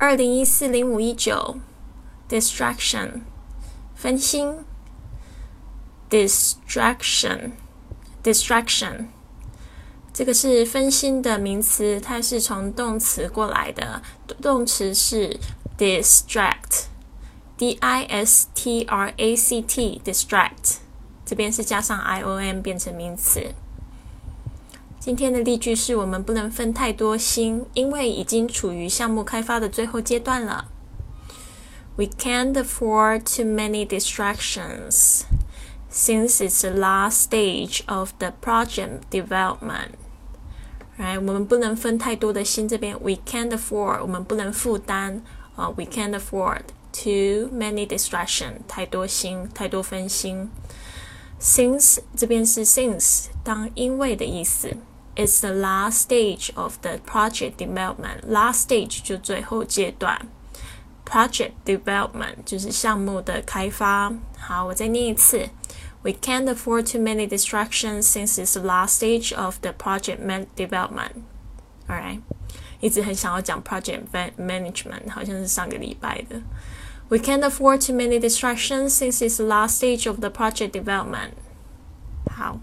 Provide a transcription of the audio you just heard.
2014-05-19 distraction 分心 distraction 这个是分心的名词，它是从动词过来的，动词是 distract D-I-S-T-R-A-C-T distract 这边是加上 IOM 变成名词。今天的例句是我们不能分太多心，因为已经处于项目开发的最后阶段了。We can't afford too many distractions since it's the last stage of the project development. Right, 我们不能分太多的心，这边 we can't afford 我们不能负担、we can't afford too many distractions 太多心，太多分心。Since 这边是 since 当因为的意思。It's the last stage of the project development. Last stage 就最后阶段。Project development 就是项目的开发。好，我再念一次。We can't afford too many distractions since it's the last stage of the project development. Alright. 一直很想要讲 project management， 好像是上个礼拜的。We can't afford too many distractions since it's the last stage of the project development. 好。